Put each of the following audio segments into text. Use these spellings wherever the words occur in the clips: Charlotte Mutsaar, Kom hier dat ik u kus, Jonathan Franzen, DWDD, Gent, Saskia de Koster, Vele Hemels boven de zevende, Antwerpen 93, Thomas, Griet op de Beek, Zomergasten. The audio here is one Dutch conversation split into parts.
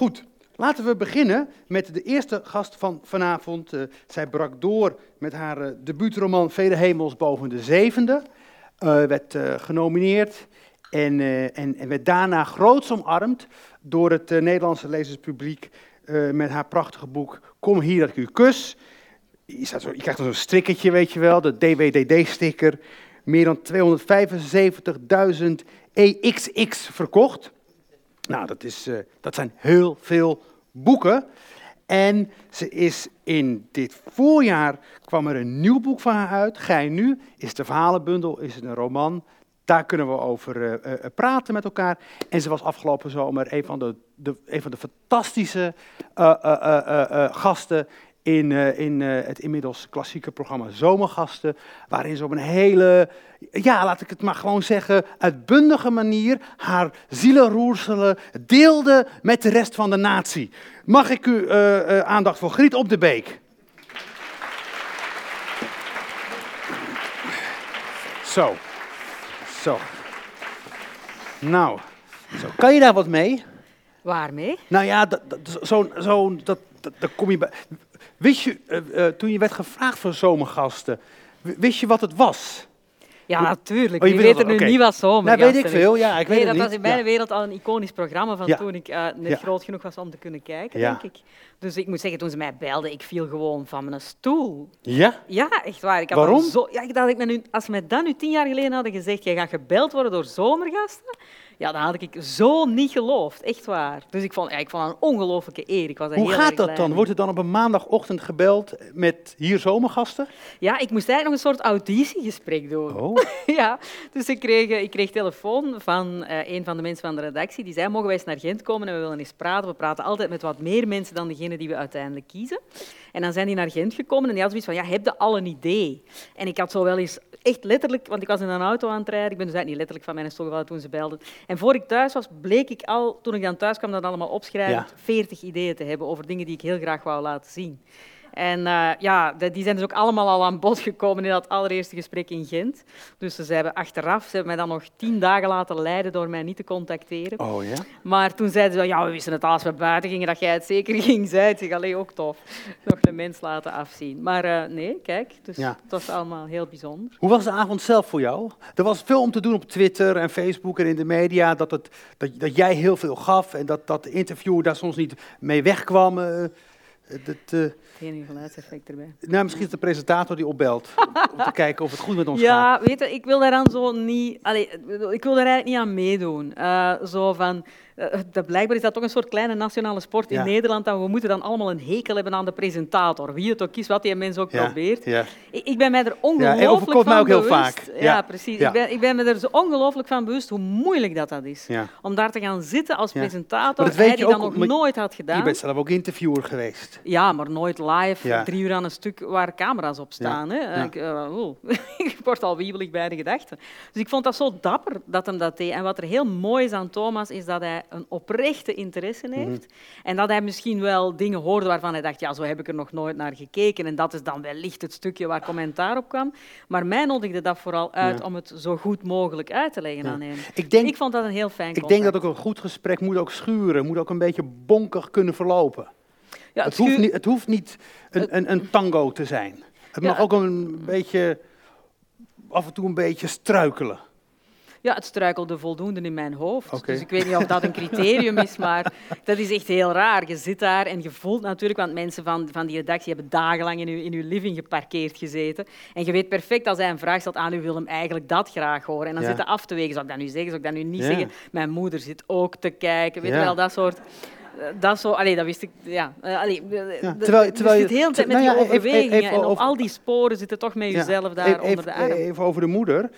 Goed, laten we beginnen met de eerste gast van vanavond. Zij brak door met haar debuutroman Vele Hemels boven de zevende. Werd genomineerd en werd daarna groots omarmd door het Nederlandse lezerspubliek met haar prachtige boek Kom hier dat ik u kus. Je krijgt zo'n strikkertje, weet je wel, de DWDD-sticker. Meer dan 275.000 EXX verkocht. Nou, dat zijn heel veel boeken. En ze is in dit voorjaar, kwam er een nieuw boek van haar uit. Gij nu, is het een verhalenbundel, is het een roman. Daar kunnen we over praten met elkaar. En ze was afgelopen zomer een van de fantastische gasten in het inmiddels klassieke programma Zomergasten, waarin ze op een hele, ja, laat ik het maar gewoon zeggen, uitbundige manier haar zielenroerselen deelde met de rest van de natie. Mag ik u aandacht voor Griet op de Beek? Zo. Nou, zo. Kan je daar wat mee? Waarmee? Nou ja, dat kom je bij. Wist je, toen je werd gevraagd voor Zomergasten, wist je wat het was? Ja, natuurlijk. Je weet er nu niet wat Zomergasten is. Weet ik veel. Ja, ik weet het dat was in mijn wereld al een iconisch programma van toen ik net groot genoeg was om te kunnen kijken, denk ik. Dus ik moet zeggen, toen ze mij belden, ik viel gewoon van mijn stoel. Ja? Ja, echt waar. Waarom? Als ze mij dat nu 10 jaar geleden hadden gezegd, jij gaat gebeld worden door Zomergasten, ja, dan had ik zo niet geloofd. Echt waar. Dus ik vond het een ongelofelijke eer. Ik was heel erg blij. Hoe gaat dat dan? Wordt er dan op een maandagochtend gebeld met hier Zomergasten? Ja, ik moest eigenlijk nog een soort auditiegesprek doen. Oh. Ja, dus ik kreeg telefoon van een van de mensen van de redactie. Die zei, mogen wij eens naar Gent komen en we willen eens praten. We praten altijd met wat meer mensen dan degene die we uiteindelijk kiezen. En dan zijn die naar Gent gekomen en die hadden zoiets van, ja, heb je al een idee? En ik had zo wel eens echt letterlijk, want ik was in een auto aan het rijden, ik ben dus eigenlijk niet letterlijk van mijn stoel gevallen toen ze belden. En voor ik thuis was, bleek ik al, toen ik dan thuis kwam, dat allemaal opschrijven, 40 ideeën te hebben over dingen die ik heel graag wou laten zien. En die zijn dus ook allemaal al aan bod gekomen in dat allereerste gesprek in Gent. Dus ze hebben mij dan nog 10 dagen laten leiden door mij niet te contacteren. Oh, ja? Maar toen zeiden ze, ja, we wisten het al, als we buiten gingen, dat jij het zeker ging, zei het. Allee, ook tof. Nog een mens laten afzien. Maar nee, kijk, dus het was allemaal heel bijzonder. Hoe was de avond zelf voor jou? Er was veel om te doen op Twitter en Facebook en in de media, dat jij heel veel gaf en dat de interviewer daar soms niet mee wegkwam. Geen geluidseffect erbij. Nou, misschien is de presentator die opbelt om te kijken of het goed met ons gaat. Ja, weet je, ik wil daar eigenlijk niet aan meedoen. Blijkbaar is dat toch een soort kleine nationale sport in Nederland. Dat we moeten dan allemaal een hekel hebben aan de presentator. Wie het ook kiest, wat die mens ook probeert. Ja. Ik ben mij er ongelooflijk overkomt van mij ook bewust. Heel vaak. Ja, precies. Ja. Ik ben me er zo ongelooflijk van bewust hoe moeilijk dat is. Ja. Om daar te gaan zitten als presentator, dat hij die ook, dan nog nooit had gedaan. Je bent zelf ook interviewer geweest. Ja, maar nooit live, 3 uur aan een stuk waar camera's op staan. Ja. Hè. Ja. Ik word al wiebelig bij de gedachten. Dus ik vond dat zo dapper dat hem dat deed. En wat er heel mooi is aan Thomas, is dat hij een oprechte interesse heeft. En dat hij misschien wel dingen hoorde waarvan hij dacht, ja, zo heb ik er nog nooit naar gekeken. En dat is dan wellicht het stukje waar commentaar op kwam. Maar mij nodigde dat vooral uit om het zo goed mogelijk uit te leggen aan hem. Ik vond dat een heel fijn contact. Ik denk dat ook een goed gesprek moet ook schuren, moet ook een beetje bonkig kunnen verlopen. Ja, het hoeft niet een tango te zijn. Het mag ook een beetje, af en toe een beetje struikelen. Ja, het struikelde voldoende in mijn hoofd. Okay. Dus ik weet niet of dat een criterium is, maar dat is echt heel raar. Je zit daar en je voelt natuurlijk, want mensen van die redactie hebben dagenlang in uw living geparkeerd gezeten. En je weet perfect als hij een vraag stelt aan u, wil hem eigenlijk dat graag horen. En dan zit hij af te wegen. Zou ik dat nu zeggen? Zou ik dat nu niet zeggen? Mijn moeder zit ook te kijken. Weet je wel, dat soort... dat wist ik, terwijl je zit heel tijd met die overwegingen en op al die sporen zitten toch met jezelf daar onder de arm. Even over de moeder.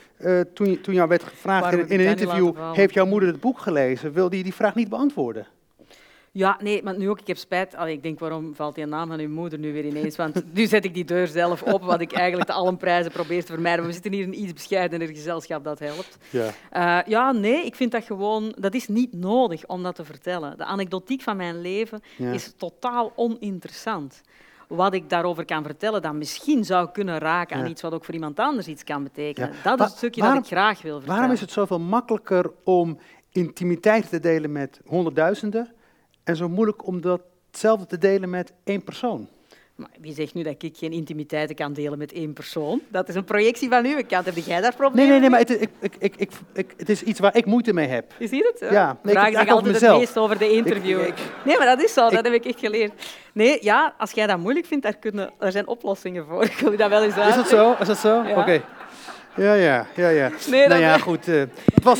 Toen jou werd gevraagd in een interview, heeft jouw moeder het boek gelezen? Wilde je die vraag niet beantwoorden? Ja, nee, maar nu ook, ik heb spijt. Ik denk, waarom valt die naam van uw moeder nu weer ineens? Want nu zet ik die deur zelf op, wat ik eigenlijk te allen prijzen probeer te vermijden. Maar we zitten hier in iets bescheidener gezelschap, dat helpt. Ja. Ik vind dat gewoon... Dat is niet nodig om dat te vertellen. De anekdotiek van mijn leven is totaal oninteressant. Wat ik daarover kan vertellen, dat misschien zou kunnen raken aan iets wat ook voor iemand anders iets kan betekenen. Ja. Dat is het stukje dat ik graag wil vertellen. Waarom is het zoveel makkelijker om intimiteit te delen met honderdduizenden... en zo moeilijk om datzelfde te delen met één persoon? Maar wie zegt nu dat ik geen intimiteiten kan delen met één persoon? Dat is een projectie van uw kant. Heb jij daar problemen mee? Nee, maar het is iets waar ik moeite mee heb. Je ziet het? Ja. Nee, vraag zich altijd het meest over de interviewer. Nee, maar dat is zo. Dat heb ik echt geleerd. Nee, ja, als jij dat moeilijk vindt, daar zijn oplossingen voor. Ik wil je dat wel eens uitleggen. Is dat zo? Is dat zo? Ja. Oké. Ja. Nee, nou ja, goed. Het was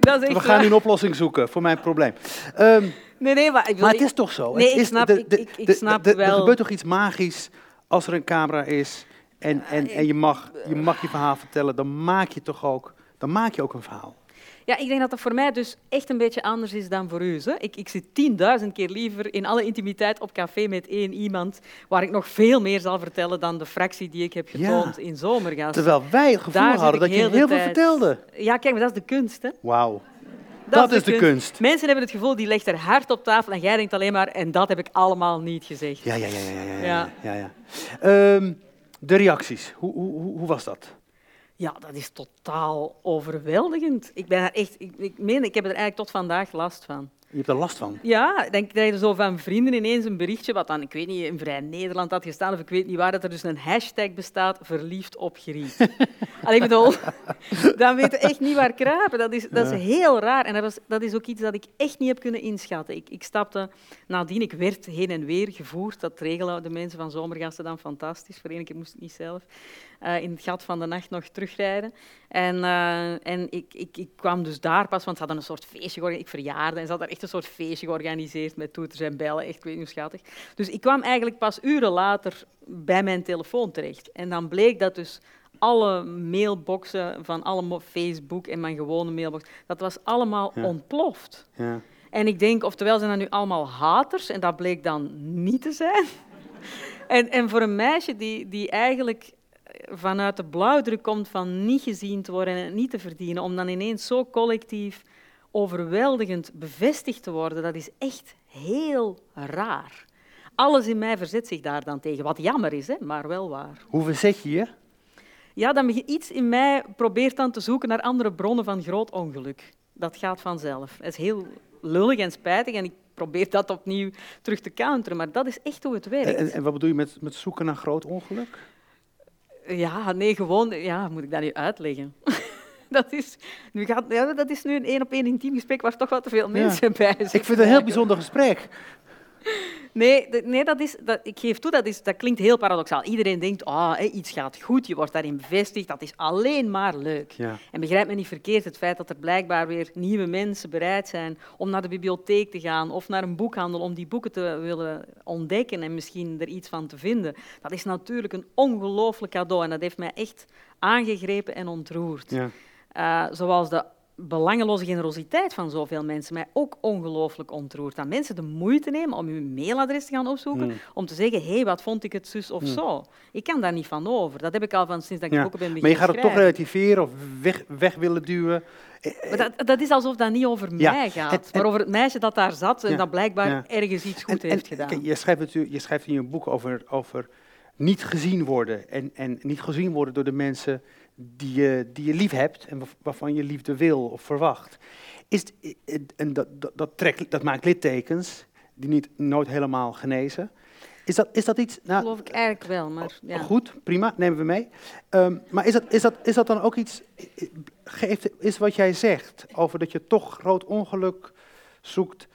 dat is echt we gaan nu een oplossing zoeken voor mijn probleem. Maar het is toch zo. Nee, ik snap wel. Er gebeurt toch iets magisch als er een camera is en je mag je verhaal vertellen. Dan maak je ook een verhaal. Ja, ik denk dat dat voor mij dus echt een beetje anders is dan voor u. Hè? Ik zit 10.000 keer liever in alle intimiteit op café met één iemand waar ik nog veel meer zal vertellen dan de fractie die ik heb getoond in Zomergasten. Terwijl wij het gevoel hadden dat je heel veel vertelde. Ja, kijk, maar dat is de kunst. Hè? Wauw. Dat is de kunst. Mensen hebben het gevoel, die legt er hard op tafel en jij denkt alleen maar, en dat heb ik allemaal niet gezegd. Ja. De reacties, hoe was dat? Ja, dat is totaal overweldigend. Ik heb er eigenlijk tot vandaag last van. Je hebt er last van? Ja, dan krijg je zo van vrienden ineens een berichtje, wat dan, ik weet niet, in Vrij Nederland had gestaan, of ik weet niet waar, dat er dus een hashtag bestaat, verliefd op Griet. Allee, ik bedoel, dan weet je echt niet waar kruipen. Dat is heel raar. En dat is ook iets dat ik echt niet heb kunnen inschatten. Ik stapte nadien, ik werd heen en weer gevoerd, dat regelen de mensen van Zomergasten dan fantastisch, voor één keer moest ik niet zelf, in het gat van de nacht nog terugrijden. En ik kwam dus daar pas, want ze hadden een soort feestje georganiseerd, ik verjaarde en ze hadden daar echt een soort feestje georganiseerd met toeters en bellen, echt, ik weet niet hoe schattig. Dus ik kwam eigenlijk pas uren later bij mijn telefoon terecht. En dan bleek dat dus alle mailboxen van alle Facebook en mijn gewone mailbox, dat was allemaal ontploft. Ja. En ik denk, oftewel zijn dat nu allemaal haters, en dat bleek dan niet te zijn. En voor een meisje die eigenlijk vanuit de blauwdruk komt van niet gezien te worden en het niet te verdienen, om dan ineens zo collectief overweldigend bevestigd te worden, dat is echt heel raar. Alles in mij verzet zich daar dan tegen, wat jammer is, hè, maar wel waar. Hoe verzet je je? Ja, dan iets in mij probeert dan te zoeken naar andere bronnen van groot ongeluk. Dat gaat vanzelf. Het is heel lullig en spijtig en ik probeer dat opnieuw terug te counteren, maar dat is echt hoe het werkt. En wat bedoel je met zoeken naar groot ongeluk? Ja, nee, gewoon... Ja, moet ik dat nu uitleggen? Dat is nu een 1-op-1 intiem gesprek waar toch wel te veel mensen bij zijn. Ik vind het een heel bijzonder gesprek. Ik geef toe, dat klinkt heel paradoxaal. Iedereen denkt, iets gaat goed, je wordt daarin bevestigd, dat is alleen maar leuk. Ja. En begrijp me niet verkeerd, het feit dat er blijkbaar weer nieuwe mensen bereid zijn om naar de bibliotheek te gaan of naar een boekhandel om die boeken te willen ontdekken en misschien er iets van te vinden, dat is natuurlijk een ongelooflijk cadeau en dat heeft mij echt aangegrepen en ontroerd. Ja. Zoals de belangeloze generositeit van zoveel mensen mij ook ongelooflijk ontroert. Dat mensen de moeite nemen om hun mailadres te gaan opzoeken, om te zeggen, hé, wat vond ik het zus of zo. Ik kan daar niet van over. Dat heb ik al van sinds dat ik boeken ben beginnen schrijven. Maar je gaat het toch relativeren of weg willen duwen. Maar dat is alsof dat niet over mij gaat, maar over het meisje dat daar zat en dat blijkbaar ergens iets goed heeft gedaan. Kijk, je schrijft in je boek over niet gezien worden en niet gezien worden door de mensen die je lief hebt en waarvan je liefde wil of verwacht. Dat maakt littekens die nooit helemaal genezen. Is dat iets... Nou, geloof ik eigenlijk wel, maar... Ja. Goed, prima, nemen we mee. Maar is dat dan ook iets... Is wat jij zegt over dat je toch groot ongeluk zoekt...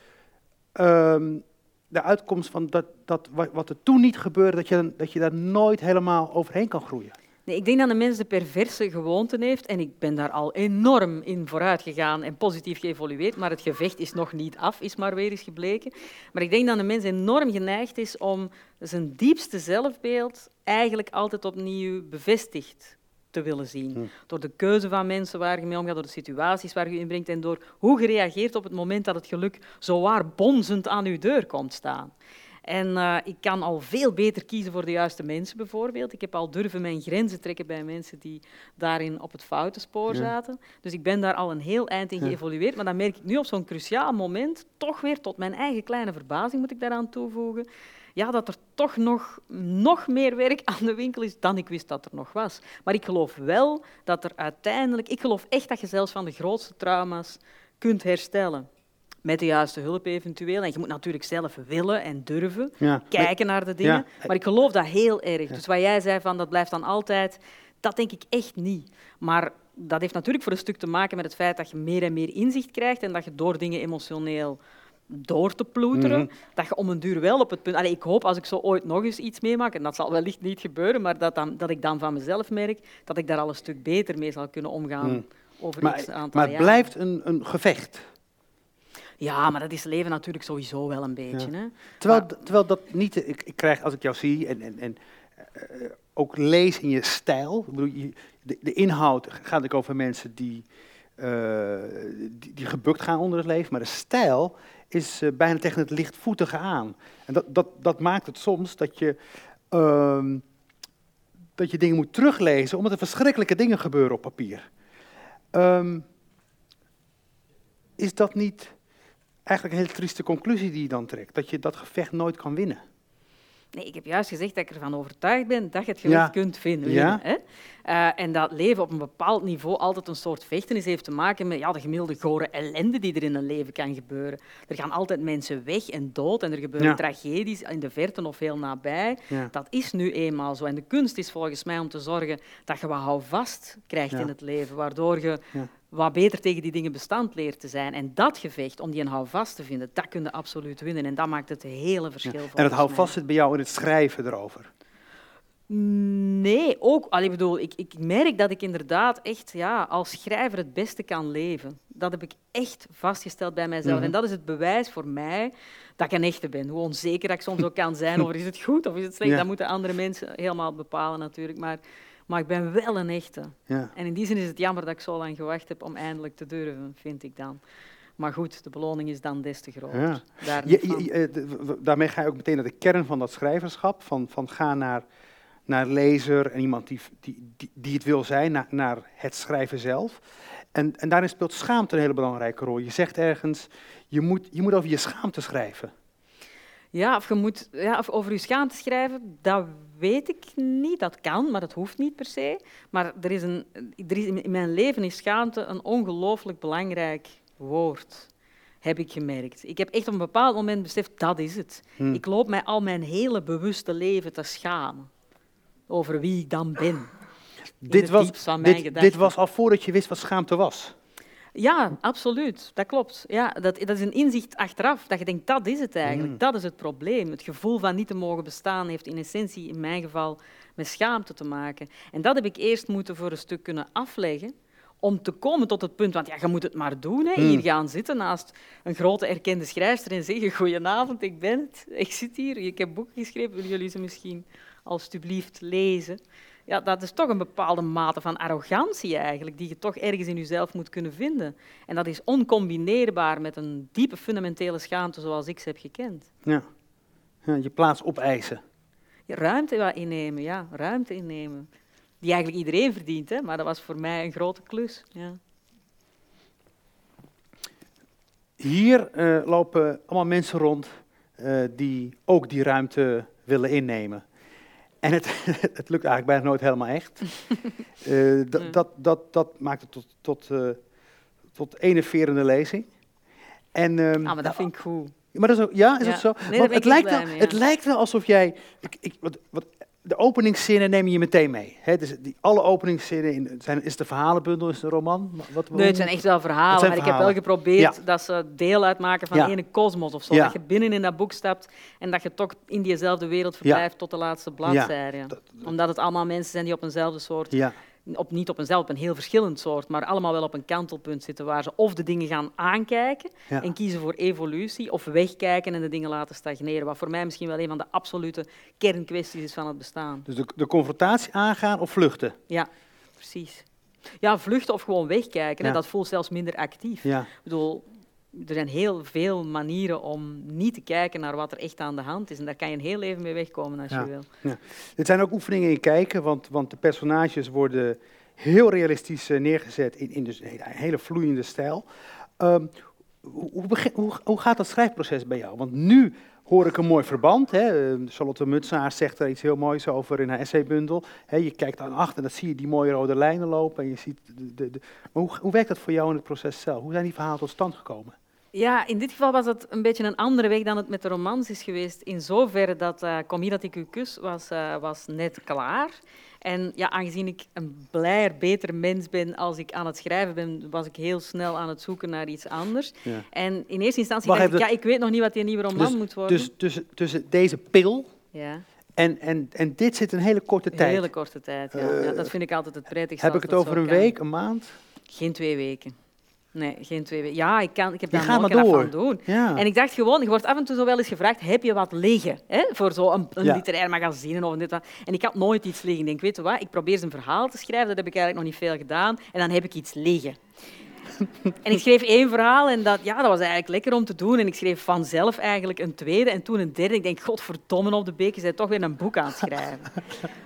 de uitkomst van dat wat er toen niet gebeurde, dat je daar nooit helemaal overheen kan groeien? Nee, ik denk dat de mens de perverse gewoonten heeft en ik ben daar al enorm in vooruit gegaan en positief geëvolueerd, maar het gevecht is nog niet af, is maar weer eens gebleken. Maar ik denk dat de mens enorm geneigd is om zijn diepste zelfbeeld eigenlijk altijd opnieuw bevestigd te willen zien. Door de keuze van mensen waar je mee omgaat, door de situaties waar je in brengt en door hoe je reageert op het moment dat het geluk zowaar bonzend aan je deur komt staan. En ik kan al veel beter kiezen voor de juiste mensen, bijvoorbeeld. Ik heb al durven mijn grenzen trekken bij mensen die daarin op het foute spoor zaten. Dus ik ben daar al een heel eind in geëvolueerd. Maar dan merk ik nu op zo'n cruciaal moment, toch weer tot mijn eigen kleine verbazing moet ik daaraan toevoegen, dat er toch nog meer werk aan de winkel is dan ik wist dat er nog was. Maar ik geloof wel dat er uiteindelijk... Ik geloof echt dat je zelfs van de grootste trauma's kunt herstellen. met de juiste hulp eventueel. En je moet natuurlijk zelf willen en durven kijken naar de dingen. Ja. Maar ik geloof dat heel erg. Ja. Dus wat jij zei, van dat blijft dan altijd, dat denk ik echt niet. Maar dat heeft natuurlijk voor een stuk te maken met het feit dat je meer en meer inzicht krijgt en dat je door dingen emotioneel door te ploeteren, dat je om een duur wel op het punt... Allee, ik hoop, als ik zo ooit nog eens iets meemaak, en dat zal wellicht niet gebeuren, maar dat ik dan van mezelf merk dat ik daar al een stuk beter mee zal kunnen omgaan over x aantal jaar. Maar het blijft een gevecht. Ja, maar dat is leven natuurlijk sowieso wel een beetje. Ja. Hè? Terwijl dat niet... Ik krijg, als ik jou zie en ook lees in je stijl... Ik bedoel, de inhoud gaat ook over mensen die gebukt gaan onder het leven, maar de stijl is bijna tegen het lichtvoetige aan. En dat maakt het soms dat je dingen moet teruglezen, omdat er verschrikkelijke dingen gebeuren op papier. Is dat niet eigenlijk een heel trieste conclusie die je dan trekt? Dat je dat gevecht nooit kan winnen? Nee, ik heb juist gezegd dat ik ervan overtuigd ben dat je het gevecht kunt vinden. Ja. Hè? En dat leven op een bepaald niveau altijd een soort vechtenis heeft te maken met de gemiddelde gore ellende die er in een leven kan gebeuren. Er gaan altijd mensen weg en dood en er gebeuren tragedies in de verte of heel nabij. Ja. Dat is nu eenmaal zo. En de kunst is volgens mij om te zorgen dat je wat houvast krijgt in het leven, waardoor je wat beter tegen die dingen bestand leert te zijn. En dat gevecht, om die een houvast te vinden, dat kun je absoluut winnen. En dat maakt het hele verschil. En het houvast zit bij jou in het schrijven erover? Nee, ook. Allee, bedoel, ik merk dat ik inderdaad echt als schrijver het beste kan leven. Dat heb ik echt vastgesteld bij mijzelf. En dat is het bewijs voor mij dat ik een echte ben. Hoe onzeker ik soms ook kan zijn over is het goed of is het slecht. Ja. Dat moeten andere mensen helemaal bepalen natuurlijk. Maar ik ben wel een echte. Ja. En in die zin is het jammer dat ik zo lang gewacht heb om eindelijk te durven, vind ik dan. Maar goed, de beloning is dan des te groter. Ja. Daarmee ga je ook meteen naar de kern van dat schrijverschap. Van ga naar lezer en iemand die het wil zijn, naar het schrijven zelf. En daarin speelt schaamte een hele belangrijke rol. Je zegt ergens, je moet over je schaamte schrijven. Ja, of je moet of over je schaamte schrijven, dat weet ik niet. Dat kan, maar dat hoeft niet per se. Maar in mijn leven is schaamte een ongelooflijk belangrijk woord, heb ik gemerkt. Ik heb echt op een bepaald moment beseft, dat is het. Ik loop mij al mijn hele bewuste leven te schamen over wie ik dan ben. Dit was al voordat je wist wat schaamte was. Ja, absoluut. Dat klopt. Ja, dat is een inzicht achteraf, dat je denkt, dat is het eigenlijk. Dat is het probleem. Het gevoel van niet te mogen bestaan heeft in essentie, in mijn geval, met schaamte te maken. En dat heb ik eerst moeten voor een stuk kunnen afleggen, om te komen tot het punt, want je moet het maar doen, hè. Hier gaan zitten naast een grote erkende schrijfster en zeggen, goedenavond, ik ben het, ik zit hier, ik heb boeken geschreven, willen jullie ze misschien alstublieft lezen? Ja, dat is toch een bepaalde mate van arrogantie eigenlijk, die je toch ergens in jezelf moet kunnen vinden. En dat is oncombineerbaar met een diepe fundamentele schaamte zoals ik ze heb gekend. Ja je plaats opeisen. Ja, ruimte innemen, Die eigenlijk iedereen verdient, hè? Maar dat was voor mij een grote klus. Ja. Hier lopen allemaal mensen rond die ook die ruimte willen innemen. En het lukt eigenlijk bijna nooit helemaal echt. Dat maakt het tot enerverende lezing. Maar dat vind ik goed. Maar dat is ook, is het zo? Nee, want het lijkt wel alsof jij... de openingszinnen neem je meteen mee. Hè? Dus alle openingszinnen, is de verhalenbundel, is het een roman? Nee, het zijn echt wel verhalen. Maar ik heb wel geprobeerd dat ze deel uitmaken van ene kosmos of zo. Dat je binnen in dat boek stapt en dat je toch in diezelfde wereld verblijft tot de laatste bladzijde. Ja. Omdat het allemaal mensen zijn die op eenzelfde soort... Ja. Op een heel verschillend soort, maar allemaal wel op een kantelpunt zitten waar ze of de dingen gaan aankijken en kiezen voor evolutie, of wegkijken en de dingen laten stagneren. Wat voor mij misschien wel een van de absolute kernkwesties is van het bestaan. Dus de confrontatie aangaan of vluchten? Ja, precies. Ja, vluchten of gewoon wegkijken. Ja. Dat voelt zelfs minder actief. Ja. Ik bedoel, er zijn heel veel manieren om niet te kijken naar wat er echt aan de hand is. En daar kan je een heel leven mee wegkomen als je wil. Ja. Dit zijn ook oefeningen in kijken, want de personages worden heel realistisch neergezet in dus een hele vloeiende stijl. Hoe gaat dat schrijfproces bij jou? Want nu hoor ik een mooi verband. Hè? Charlotte Mutsaar zegt daar iets heel moois over in haar essaybundel. Je kijkt aan achter en dan zie je die mooie rode lijnen lopen. En je ziet maar hoe werkt dat voor jou in het proces zelf? Hoe zijn die verhalen tot stand gekomen? Ja, in dit geval was het een beetje een andere weg dan het met de romans is geweest. In zoverre dat Kom hier dat ik u kus was net klaar. En ja, aangezien ik een blijer, beter mens ben als ik aan het schrijven ben, was ik heel snel aan het zoeken naar iets anders. Ja. En in eerste instantie dacht ik, ja, ik weet nog niet wat die nieuwe roman moet worden. Dus tussen deze pil... Ja. En dit zit een hele korte tijd. Een hele korte tijd, ja. Ja, dat vind ik altijd het prettigste. Heb ik het over een week, een maand? Geen 2 weken. Nee, geen 2 weken. Ja, ik heb daar nog wat van doen. Ja. En ik dacht gewoon, je wordt af en toe zo wel eens gevraagd, heb je wat liggen? Hè? Voor zo'n literair magazine of dit wat. En ik had nooit iets liggen. Ik denk, weet je wat, ik probeer een verhaal te schrijven, dat heb ik eigenlijk nog niet veel gedaan. En dan heb ik iets liggen. En ik schreef 1 verhaal en dat was eigenlijk lekker om te doen. En ik schreef vanzelf eigenlijk een tweede en toen een derde. Ik denk, godverdomme op de beek, je bent toch weer een boek aan het schrijven.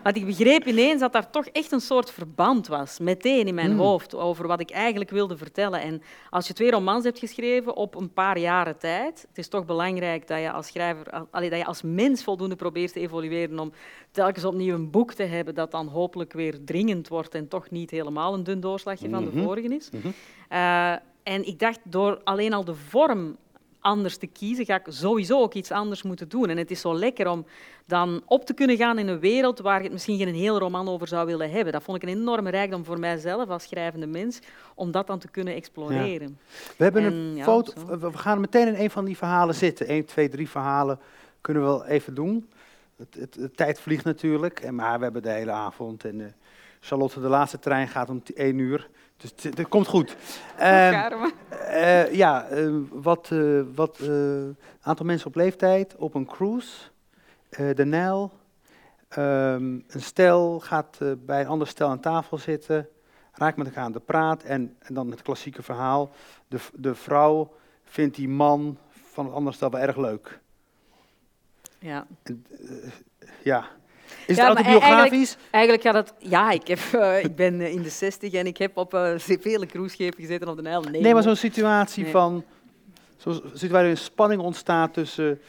Want ik begreep ineens dat daar toch echt een soort verband was, meteen in mijn hoofd, over wat ik eigenlijk wilde vertellen. En als je 2 romans hebt geschreven op een paar jaren tijd, het is toch belangrijk dat je als schrijver, dat je als mens voldoende probeert te evolueren om telkens opnieuw een boek te hebben dat dan hopelijk weer dringend wordt en toch niet helemaal een dun doorslagje van de vorige is. En ik dacht, door alleen al de vorm anders te kiezen, ga ik sowieso ook iets anders moeten doen. En het is zo lekker om dan op te kunnen gaan in een wereld waar je het misschien geen heel roman over zou willen hebben. Dat vond ik een enorme rijkdom voor mijzelf als schrijvende mens, om dat dan te kunnen exploreren. Ja. We hebben een foto. We gaan meteen in een van die verhalen zitten. 1, 2, 3 verhalen kunnen we wel even doen. De tijd vliegt natuurlijk, maar we hebben de hele avond. En Charlotte, de laatste trein gaat om 1 uur. Dus dat komt goed. Aantal mensen op leeftijd, op een cruise, de Nijl. Een stel gaat bij een ander stel aan tafel zitten, raakt met elkaar aan de praat. En dan het klassieke verhaal, de vrouw vindt die man van het andere stel wel erg leuk. Ja. Is het autobiografisch? Eigenlijk gaat het... Ja, ik ben in de 60 en ik heb op vele cruiseschepen gezeten op de Nijl. Nee, maar zo'n situatie van... Zo'n situatie waarin spanning ontstaat tussen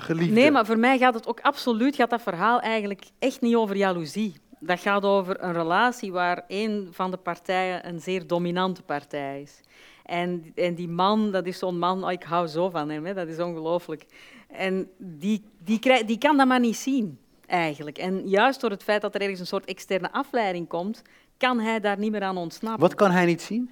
geliefden. Nee, maar voor mij gaat het ook absoluut... Gaat dat verhaal eigenlijk echt niet over jaloezie. Dat gaat over een relatie waar één van de partijen een zeer dominante partij is. En die man, dat is zo'n man... Oh, ik hou zo van hem, hè, dat is ongelooflijk. En die kan dat maar niet zien. Eigenlijk. En juist door het feit dat er ergens een soort externe afleiding komt, kan hij daar niet meer aan ontsnappen. Wat kan hij niet zien?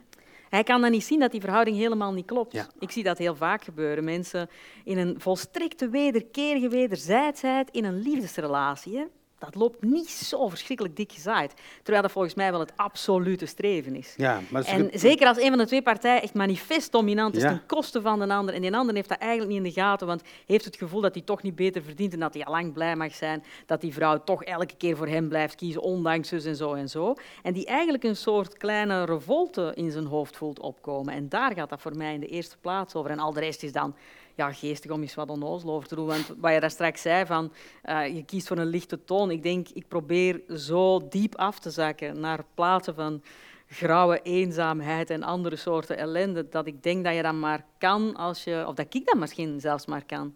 Hij kan dan niet zien dat die verhouding helemaal niet klopt. Ja. Ik zie dat heel vaak gebeuren. Mensen in een volstrekte wederkerige wederzijdsheid in een liefdesrelatie. Hè? Dat loopt niet zo verschrikkelijk dik gezaaid. Terwijl dat volgens mij wel het absolute streven is. Ja, maar is en zeker als een van de twee partijen echt manifest dominant is ten koste van de ander. En die ander heeft dat eigenlijk niet in de gaten, want heeft het gevoel dat hij toch niet beter verdient en dat hij al lang blij mag zijn. Dat die vrouw toch elke keer voor hem blijft kiezen, ondanks zus en zo en zo. En die eigenlijk een soort kleine revolte in zijn hoofd voelt opkomen. En daar gaat dat voor mij in de eerste plaats over. En al de rest is dan... Ja, geestig om eens wat onnozel over te doen. Want wat je daar straks zei, van je kiest voor een lichte toon. Ik denk, ik probeer zo diep af te zakken naar plaatsen van grauwe eenzaamheid en andere soorten ellende, dat ik denk dat je dat maar kan als je... Of dat ik dat misschien zelfs maar kan.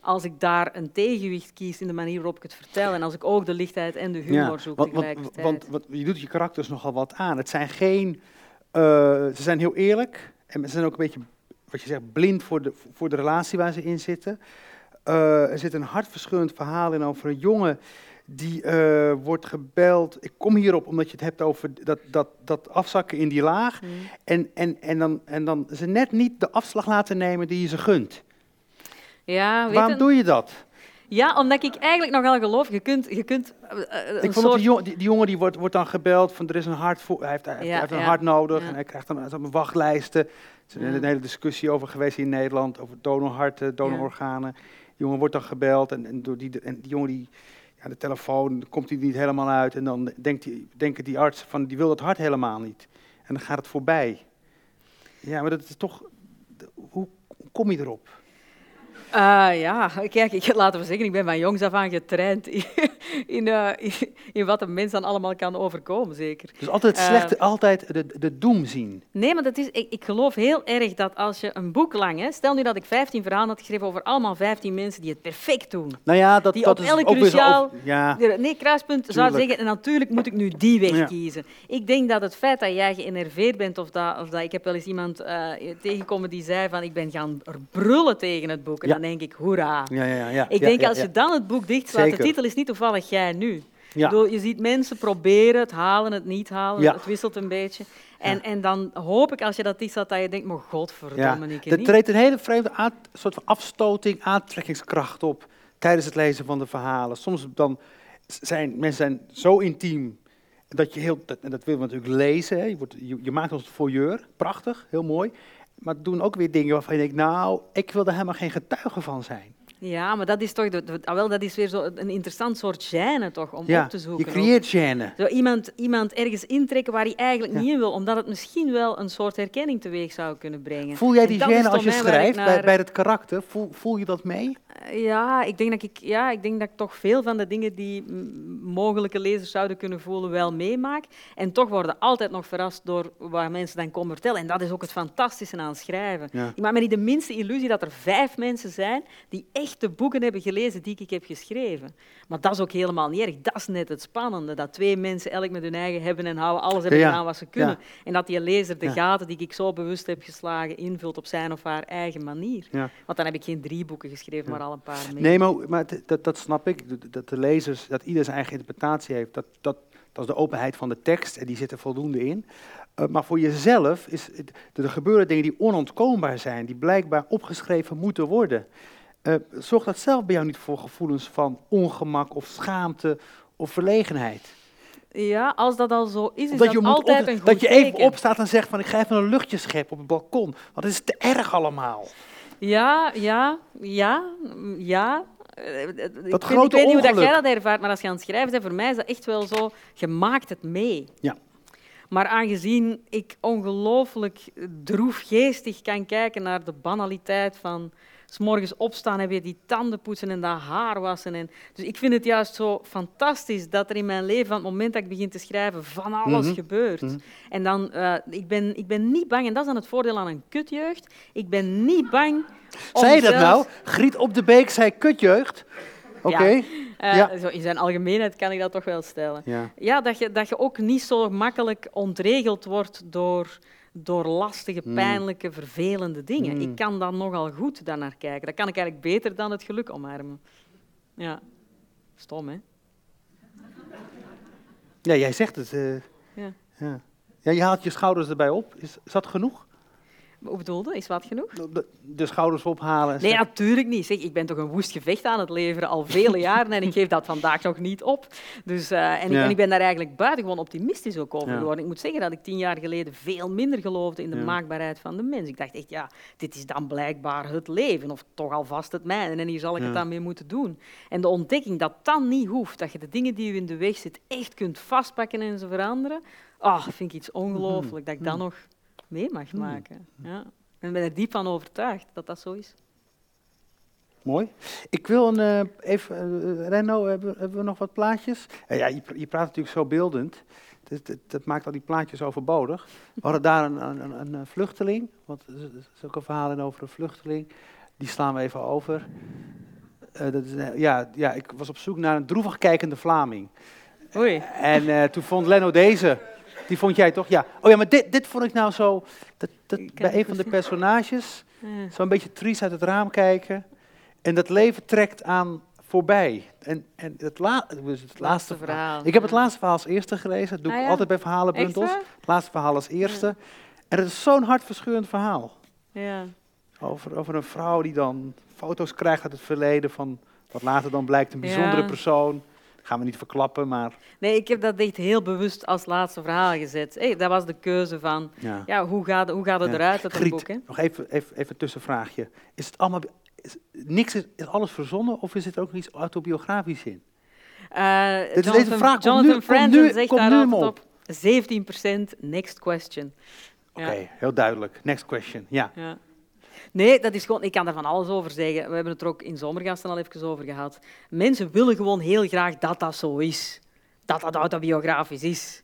Als ik daar een tegenwicht kies in de manier waarop ik het vertel. En als ik ook de lichtheid en de humor zoek tegelijkertijd. Want je doet je karakters nogal wat aan. Het zijn geen... ze zijn heel eerlijk en ze zijn ook een beetje... Wat je zegt, blind voor de relatie waar ze in zitten. Er zit een hartverscheurend verhaal in over een jongen die wordt gebeld. Ik kom hierop omdat je het hebt over dat afzakken in die laag. Mm. En dan ze net niet de afslag laten nemen die je ze gunt. Ja, waarom doe je dat? Ja, omdat ik eigenlijk nogal geloof, je kunt ik vond soort... die jongen die wordt dan gebeld van er is een hart voor, hij heeft een hart nodig en hij krijgt dan wachtlijsten. Er is een hele discussie over geweest in Nederland over donorharten, donororganen. Die jongen wordt dan gebeld en die jongen die de telefoon komt hij niet helemaal uit en dan denken die artsen van die wil dat hart helemaal niet en dan gaat het voorbij. Ja, maar dat is toch hoe kom je erop? Ja, kijk, laten we zeggen, ik ben van jongs af aan getraind in wat een mens dan allemaal kan overkomen, zeker. Dus altijd het slechte, altijd de doem zien. Nee, maar dat is, ik geloof heel erg dat als je een boek lang... Hè, stel nu dat ik 15 verhalen had geschreven over allemaal 15 mensen die het perfect doen. Nou ja, dat, die dat op is elk cruciaal... Op, ja. Nee, kruispunt zou zeggen, en natuurlijk moet ik nu die weg kiezen. Ik denk dat het feit dat jij geënerveerd bent, of dat ik heb wel eens iemand tegengekomen die zei van ik ben gaan brullen tegen het boek. Ja. Dan denk ik, hoera. Ja. Ik denk, als je dan het boek dichtslaat, de titel is niet toevallig jij nu. Ja. Je ziet mensen proberen, het halen, het niet halen, het wisselt een beetje. En dan hoop ik, als je dat dichtslaat, dat je denkt, maar godverdomme, ik niet. Er treedt een hele vreemde soort van afstoting, aantrekkingskracht op tijdens het lezen van de verhalen. Soms dan mensen zijn zo intiem, dat je heel, en dat wil je natuurlijk lezen, hè. Je maakt ons voyeur, prachtig, heel mooi. Maar doen ook weer dingen waarvan je denkt, nou, ik wil daar helemaal geen getuige van zijn. Ja, maar dat is toch dat is weer zo een interessant soort gêne toch, om op te zoeken. Je creëert gêne. Zo iemand ergens intrekken waar hij eigenlijk niet in wil, omdat het misschien wel een soort herkenning teweeg zou kunnen brengen. Voel jij die gêne als je schrijft, bij het karakter? Voel je dat mee? Ja, ik denk dat ik toch veel van de dingen die mogelijke lezers zouden kunnen voelen, wel meemaak. En toch worden altijd nog verrast door waar mensen dan komen vertellen. En dat is ook het fantastische aan schrijven. Ja. Ik maak me niet de minste illusie dat er 5 mensen zijn die echt de boeken hebben gelezen die ik heb geschreven. Maar dat is ook helemaal niet erg. Dat is net het spannende. Dat 2 mensen elk met hun eigen hebben en houden alles hebben gedaan wat ze kunnen. Ja. En dat die lezer de gaten die ik zo bewust heb geslagen invult op zijn of haar eigen manier. Ja. Want dan heb ik geen 3 boeken geschreven, maar al een paar mee. Nee, maar dat snap ik. Dat de lezers, dat ieder zijn eigen interpretatie heeft. Dat is de openheid van de tekst en die zit er voldoende in. Maar voor jezelf, er gebeuren dingen die onontkoombaar zijn, die blijkbaar opgeschreven moeten worden. Zorgt dat zelf bij jou niet voor gevoelens van ongemak of schaamte of verlegenheid? Ja, als dat al zo is, is dat altijd een goed teken. Dat je even opstaat en zegt van ik ga even een luchtje scheppen op het balkon. Want het is te erg allemaal. Ja. Ik weet niet hoe jij dat ervaart, maar als je aan het schrijven bent, voor mij is dat echt wel zo, je maakt het mee. Ja. Maar aangezien ik ongelooflijk droefgeestig kan kijken naar de banaliteit van 's morgens opstaan en weer die tanden poetsen en dat haar wassen. Dus ik vind het juist zo fantastisch dat er in mijn leven, van het moment dat ik begin te schrijven, van alles gebeurt. Mm-hmm. En dan, ik ben niet bang, en dat is dan het voordeel aan een kutjeugd, ik ben niet bang... Zei je dat nou? Griet op de Beek zei kutjeugd. Okay. Ja. Zo in zijn algemeenheid kan ik dat toch wel stellen. Ja, dat je ook niet zo makkelijk ontregeld wordt door lastige, pijnlijke, vervelende dingen. Ik kan dan nogal goed daarnaar kijken. Dat kan ik eigenlijk beter dan het geluk omarmen. Ja, stom, hè? Ja, jij zegt het. Ja. Ja, je haalt je schouders erbij op. Is dat genoeg? Hoe bedoelde? Is wat genoeg? De schouders ophalen. Nee, natuurlijk niet. Zeg, ik ben toch een woest gevecht aan het leveren al vele jaren en ik geef dat vandaag nog niet op. Dus, ik ben daar eigenlijk buitengewoon optimistisch ook over geworden. Ik moet zeggen dat ik 10 jaar geleden veel minder geloofde in de maakbaarheid van de mens. Ik dacht echt, dit is dan blijkbaar het leven, of toch alvast het mijne, en hier zal ik het dan mee moeten doen. En de ontdekking dat dat niet hoeft, dat je de dingen die je in de weg zit echt kunt vastpakken en ze veranderen, vind ik iets ongelooflijk, dat ik dat nog... mee mag maken. Ja. En ik ben er diep van overtuigd dat dat zo is. Mooi. Ik wil Renno, hebben we nog wat plaatjes? Je praat natuurlijk zo beeldend. Dat maakt al die plaatjes overbodig. We hadden daar een vluchteling. Want zulke verhalen over een vluchteling, die slaan we even over. Ik was op zoek naar een droevig kijkende Vlaming. Oei. En toen vond Renno deze... Die vond jij toch? Ja. Oh ja, maar dit vond ik nou zo... Dat bij een van de personages... Zo een beetje triest uit het raam kijken. En dat leven trekt aan voorbij. En het laatste verhaal. Ik heb het laatste verhaal als eerste gelezen. Dat doe ik altijd bij verhalenbundels. Het laatste verhaal als eerste. Ja. En het is zo'n hartverscheurend verhaal. Ja. Over een vrouw die dan foto's krijgt uit het verleden... van wat later dan blijkt een bijzondere persoon... Gaan we niet verklappen, maar... Nee, ik heb dat echt heel bewust als laatste verhaal gezet. Dat was de keuze van, hoe gaat het eruit uit het boek? Hè? Nog even een tussenvraagje. Is het allemaal... Is alles verzonnen of is het ook iets autobiografisch in? Dit is deze vraag. Jonathan Franzen zegt daaruit op 17%, next question. Oké, heel duidelijk. Next question, ja. Nee, dat is gewoon, ik kan daar van alles over zeggen. We hebben het er ook in Zomergasten al even over gehad. Mensen willen gewoon heel graag dat dat zo is. Dat dat autobiografisch is.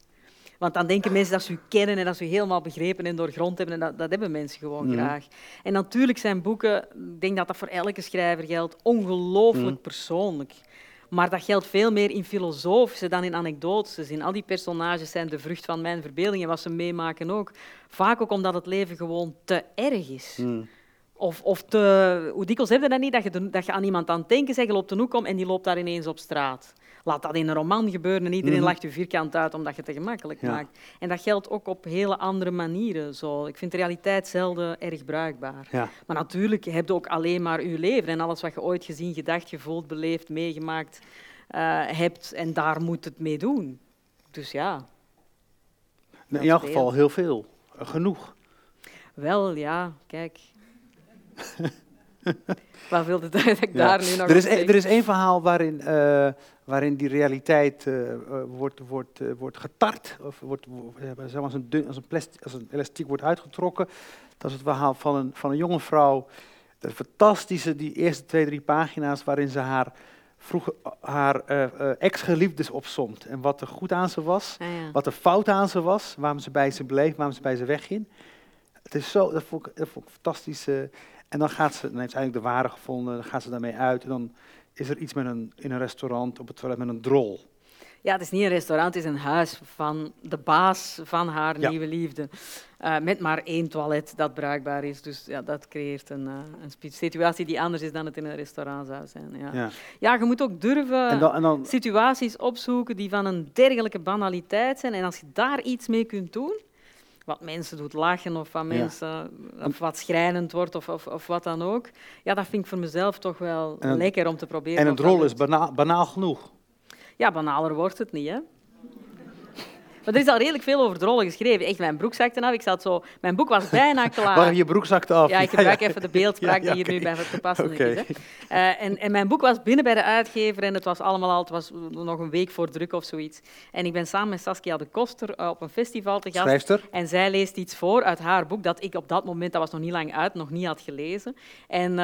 Want dan denken mensen dat ze u kennen en dat ze u helemaal begrepen en doorgrond hebben. En dat hebben mensen gewoon graag. En natuurlijk zijn boeken, ik denk dat dat voor elke schrijver geldt, ongelooflijk persoonlijk. Maar dat geldt veel meer in filosofische dan in anekdotes. In al die personages zijn de vrucht van mijn verbeelding en wat ze meemaken ook. Vaak ook omdat het leven gewoon te erg is. Of te... Hoe dikwijls heb je dat niet? Dat je aan iemand aan het denken bent, je loopt een hoek om en die loopt daar ineens op straat. Laat dat in een roman gebeuren en iedereen lacht je vierkant uit omdat je het te gemakkelijk maakt. En dat geldt ook op hele andere manieren. Zo. Ik vind de realiteit zelden erg bruikbaar. Ja. Maar natuurlijk heb je ook alleen maar je leven en alles wat je ooit gezien, gedacht, gevoeld, beleefd, meegemaakt hebt. En daar moet het mee doen. Dus ja. In jouw geval heel veel. Genoeg. Wel, ja. Kijk. Waar wilde dat ik daar nu nog er is één verhaal waarin die realiteit wordt getart, of wordt als een elastiek wordt uitgetrokken. Dat is het verhaal van een jonge vrouw. De fantastische, die eerste 2-3 pagina's waarin ze haar ex-geliefdes opsomt. En wat er goed aan ze was, wat er fout aan ze was, waarom ze bij ze bleef, waarom ze bij ze wegging. Het is zo, dat vond ik fantastisch. En dan heeft ze uiteindelijk de ware gevonden, dan gaat ze daarmee uit en dan is er iets met in een restaurant op het toilet met een drol. Ja, het is niet een restaurant, het is een huis van de baas van haar nieuwe liefde. Met maar 1 toilet dat bruikbaar is. Dus ja, dat creëert een situatie die anders is dan het in een restaurant zou zijn. Ja, ja je moet ook durven en dan situaties opzoeken die van een dergelijke banaliteit zijn. En als je daar iets mee kunt doen... wat mensen doet lachen of wat mensen of wat schrijnend wordt of wat dan ook. Ja, dat vind ik voor mezelf toch wel lekker om te proberen. En een rol is banaal genoeg. Ja, banaler wordt het niet, hè. Maar er is al redelijk veel over drollen geschreven. Echt, mijn broek zakte af. Ik zat zo... Mijn boek was bijna klaar. Waarom je broek zakte af? Ja, ik gebruik even de beeldspraak die hier nu bij te passen is. Hè. En mijn boek was binnen bij de uitgever en het was allemaal al... Het was nog een week voor druk of zoiets. En ik ben samen met Saskia de Koster op een festival te gast. Schrijfster. En zij leest iets voor uit haar boek dat ik op dat moment, dat was nog niet lang uit, nog niet had gelezen. En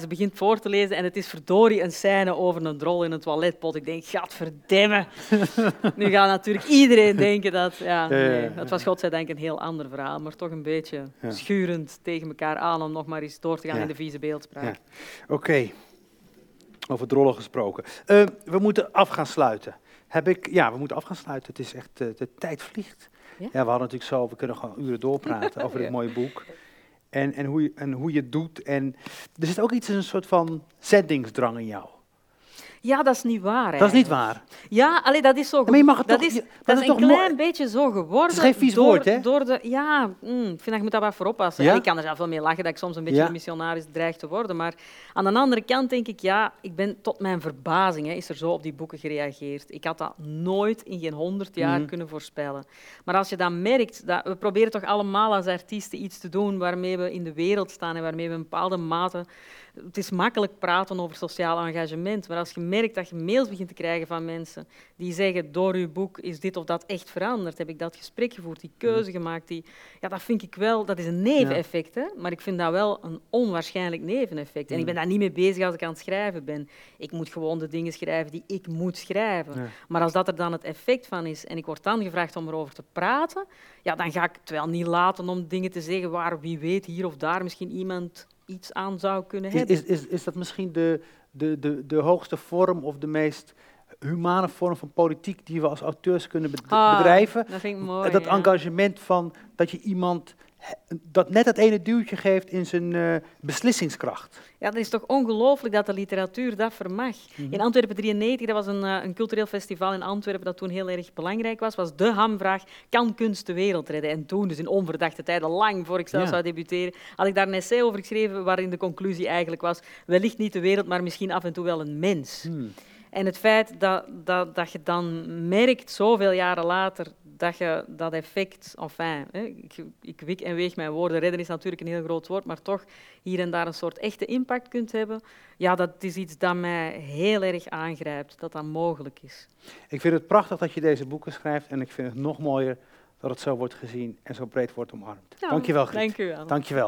ze begint voor te lezen en het is verdorie een scène over een drol in een toiletpot. Ik denk, gadverdamme. Nu gaat natuurlijk iedereen denken... Dat, het was godzijdank een heel ander verhaal, maar toch een beetje schurend tegen elkaar aan om nog maar eens door te gaan in de vieze beeldspraak. Ja. Oké. Over drollen gesproken. We moeten af gaan sluiten. We moeten af gaan sluiten. Het is echt, de tijd vliegt. Ja? Ja, we hadden natuurlijk zo, we kunnen gewoon uren doorpraten over dit mooie boek en hoe je het doet. En er zit ook iets, een soort van zendingsdrang in jou. Ja, dat is niet waar. Eigenlijk. Dat is niet waar. Ja, allee, dat is zo. Maar je mag het dat is een klein beetje zo geworden. Het is geen vies woord, hè? Ik vind dat je moet daar wat voor oppassen. Ja? Ik kan er zelf wel mee lachen dat ik soms een beetje een missionaris dreig te worden. Maar aan de andere kant denk ik, ik ben tot mijn verbazing, is er zo op die boeken gereageerd. Ik had dat nooit in geen 100 jaar kunnen voorspellen. Maar als je dan merkt, we proberen toch allemaal als artiesten iets te doen waarmee we in de wereld staan en waarmee we een bepaalde mate... Het is makkelijk praten over sociaal engagement, maar als je merkt dat je mails begint te krijgen van mensen die zeggen door uw boek is dit of dat echt veranderd, heb ik dat gesprek gevoerd, die keuze gemaakt, dat vind ik wel, dat is een neveneffect, hè? Maar ik vind dat wel een onwaarschijnlijk neveneffect. En ik ben daar niet mee bezig als ik aan het schrijven ben. Ik moet gewoon de dingen schrijven die ik moet schrijven. Ja. Maar als dat er dan het effect van is en ik word dan gevraagd om erover te praten, dan ga ik het wel niet laten om dingen te zeggen waar wie weet hier of daar misschien iemand... iets aan zou kunnen hebben. Is dat misschien de hoogste vorm of de meest humane vorm van politiek die we als auteurs kunnen bedrijven? Dat vind ik mooi, dat engagement van dat je iemand dat net dat ene duwtje geeft in zijn beslissingskracht. Ja, dat is toch ongelooflijk dat de literatuur dat vermag. In Antwerpen 93, dat was een cultureel festival in Antwerpen dat toen heel erg belangrijk was de hamvraag, kan kunst de wereld redden? En toen, dus in onverdachte tijden, lang voor ik zelf zou debuteren, had ik daar een essay over geschreven waarin de conclusie eigenlijk was, wellicht niet de wereld, maar misschien af en toe wel een mens. En het feit dat je dan merkt, zoveel jaren later, dat je dat effect... Enfin, ik wik en weeg mijn woorden. Redden is natuurlijk een heel groot woord, maar toch hier en daar een soort echte impact kunt hebben. Ja, dat is iets dat mij heel erg aangrijpt, dat dat mogelijk is. Ik vind het prachtig dat je deze boeken schrijft en ik vind het nog mooier dat het zo wordt gezien en zo breed wordt omarmd. Ja, dankjewel, Griet. Dank je wel.